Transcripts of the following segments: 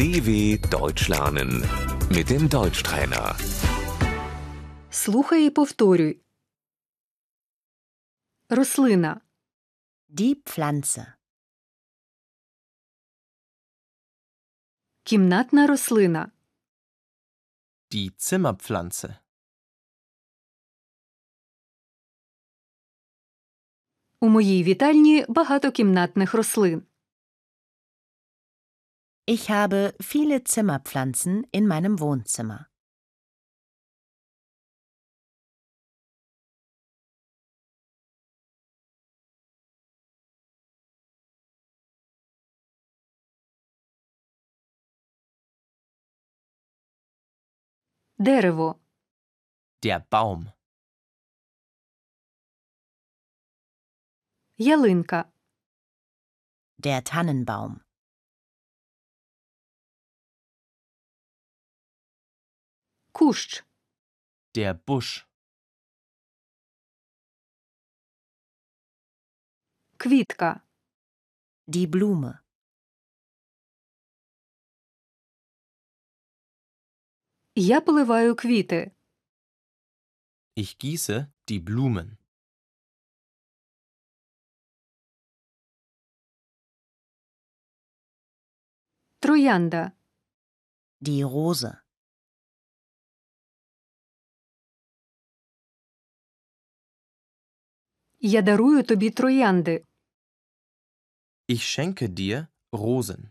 DW Deutsch lernen mit dem Deutschtrainer. Слухай і повторюй. Рослина. Die Pflanze. Кімнатна рослина. Die Zimmerpflanze. У моїй вітальні багато кімнатних рослин. Ich habe viele Zimmerpflanzen in meinem Wohnzimmer. Дерево. Der Baum. Ялинка. Der Tannenbaum. Кущ. Der Busch. Квітка. Die Blume. Я поливаю квіти. Ich gieße die Blumen. Троянда. Die Rose. Я дарую тобі троянди. Ich schenke dir Rosen.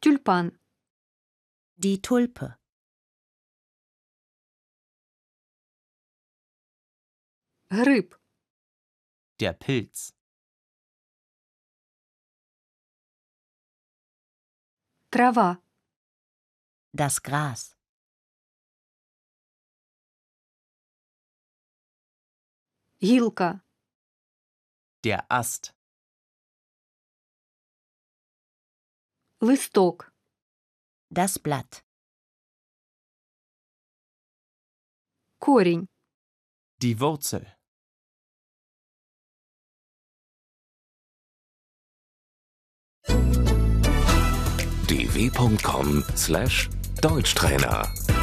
Тюльпан. Die Tulpe. Гриб. Der Pilz. Трава. Das Gras. Гілка. Der Ast. Листок. Das Blatt. Корінь. Die Wurzel. dw.com/deutschtrainer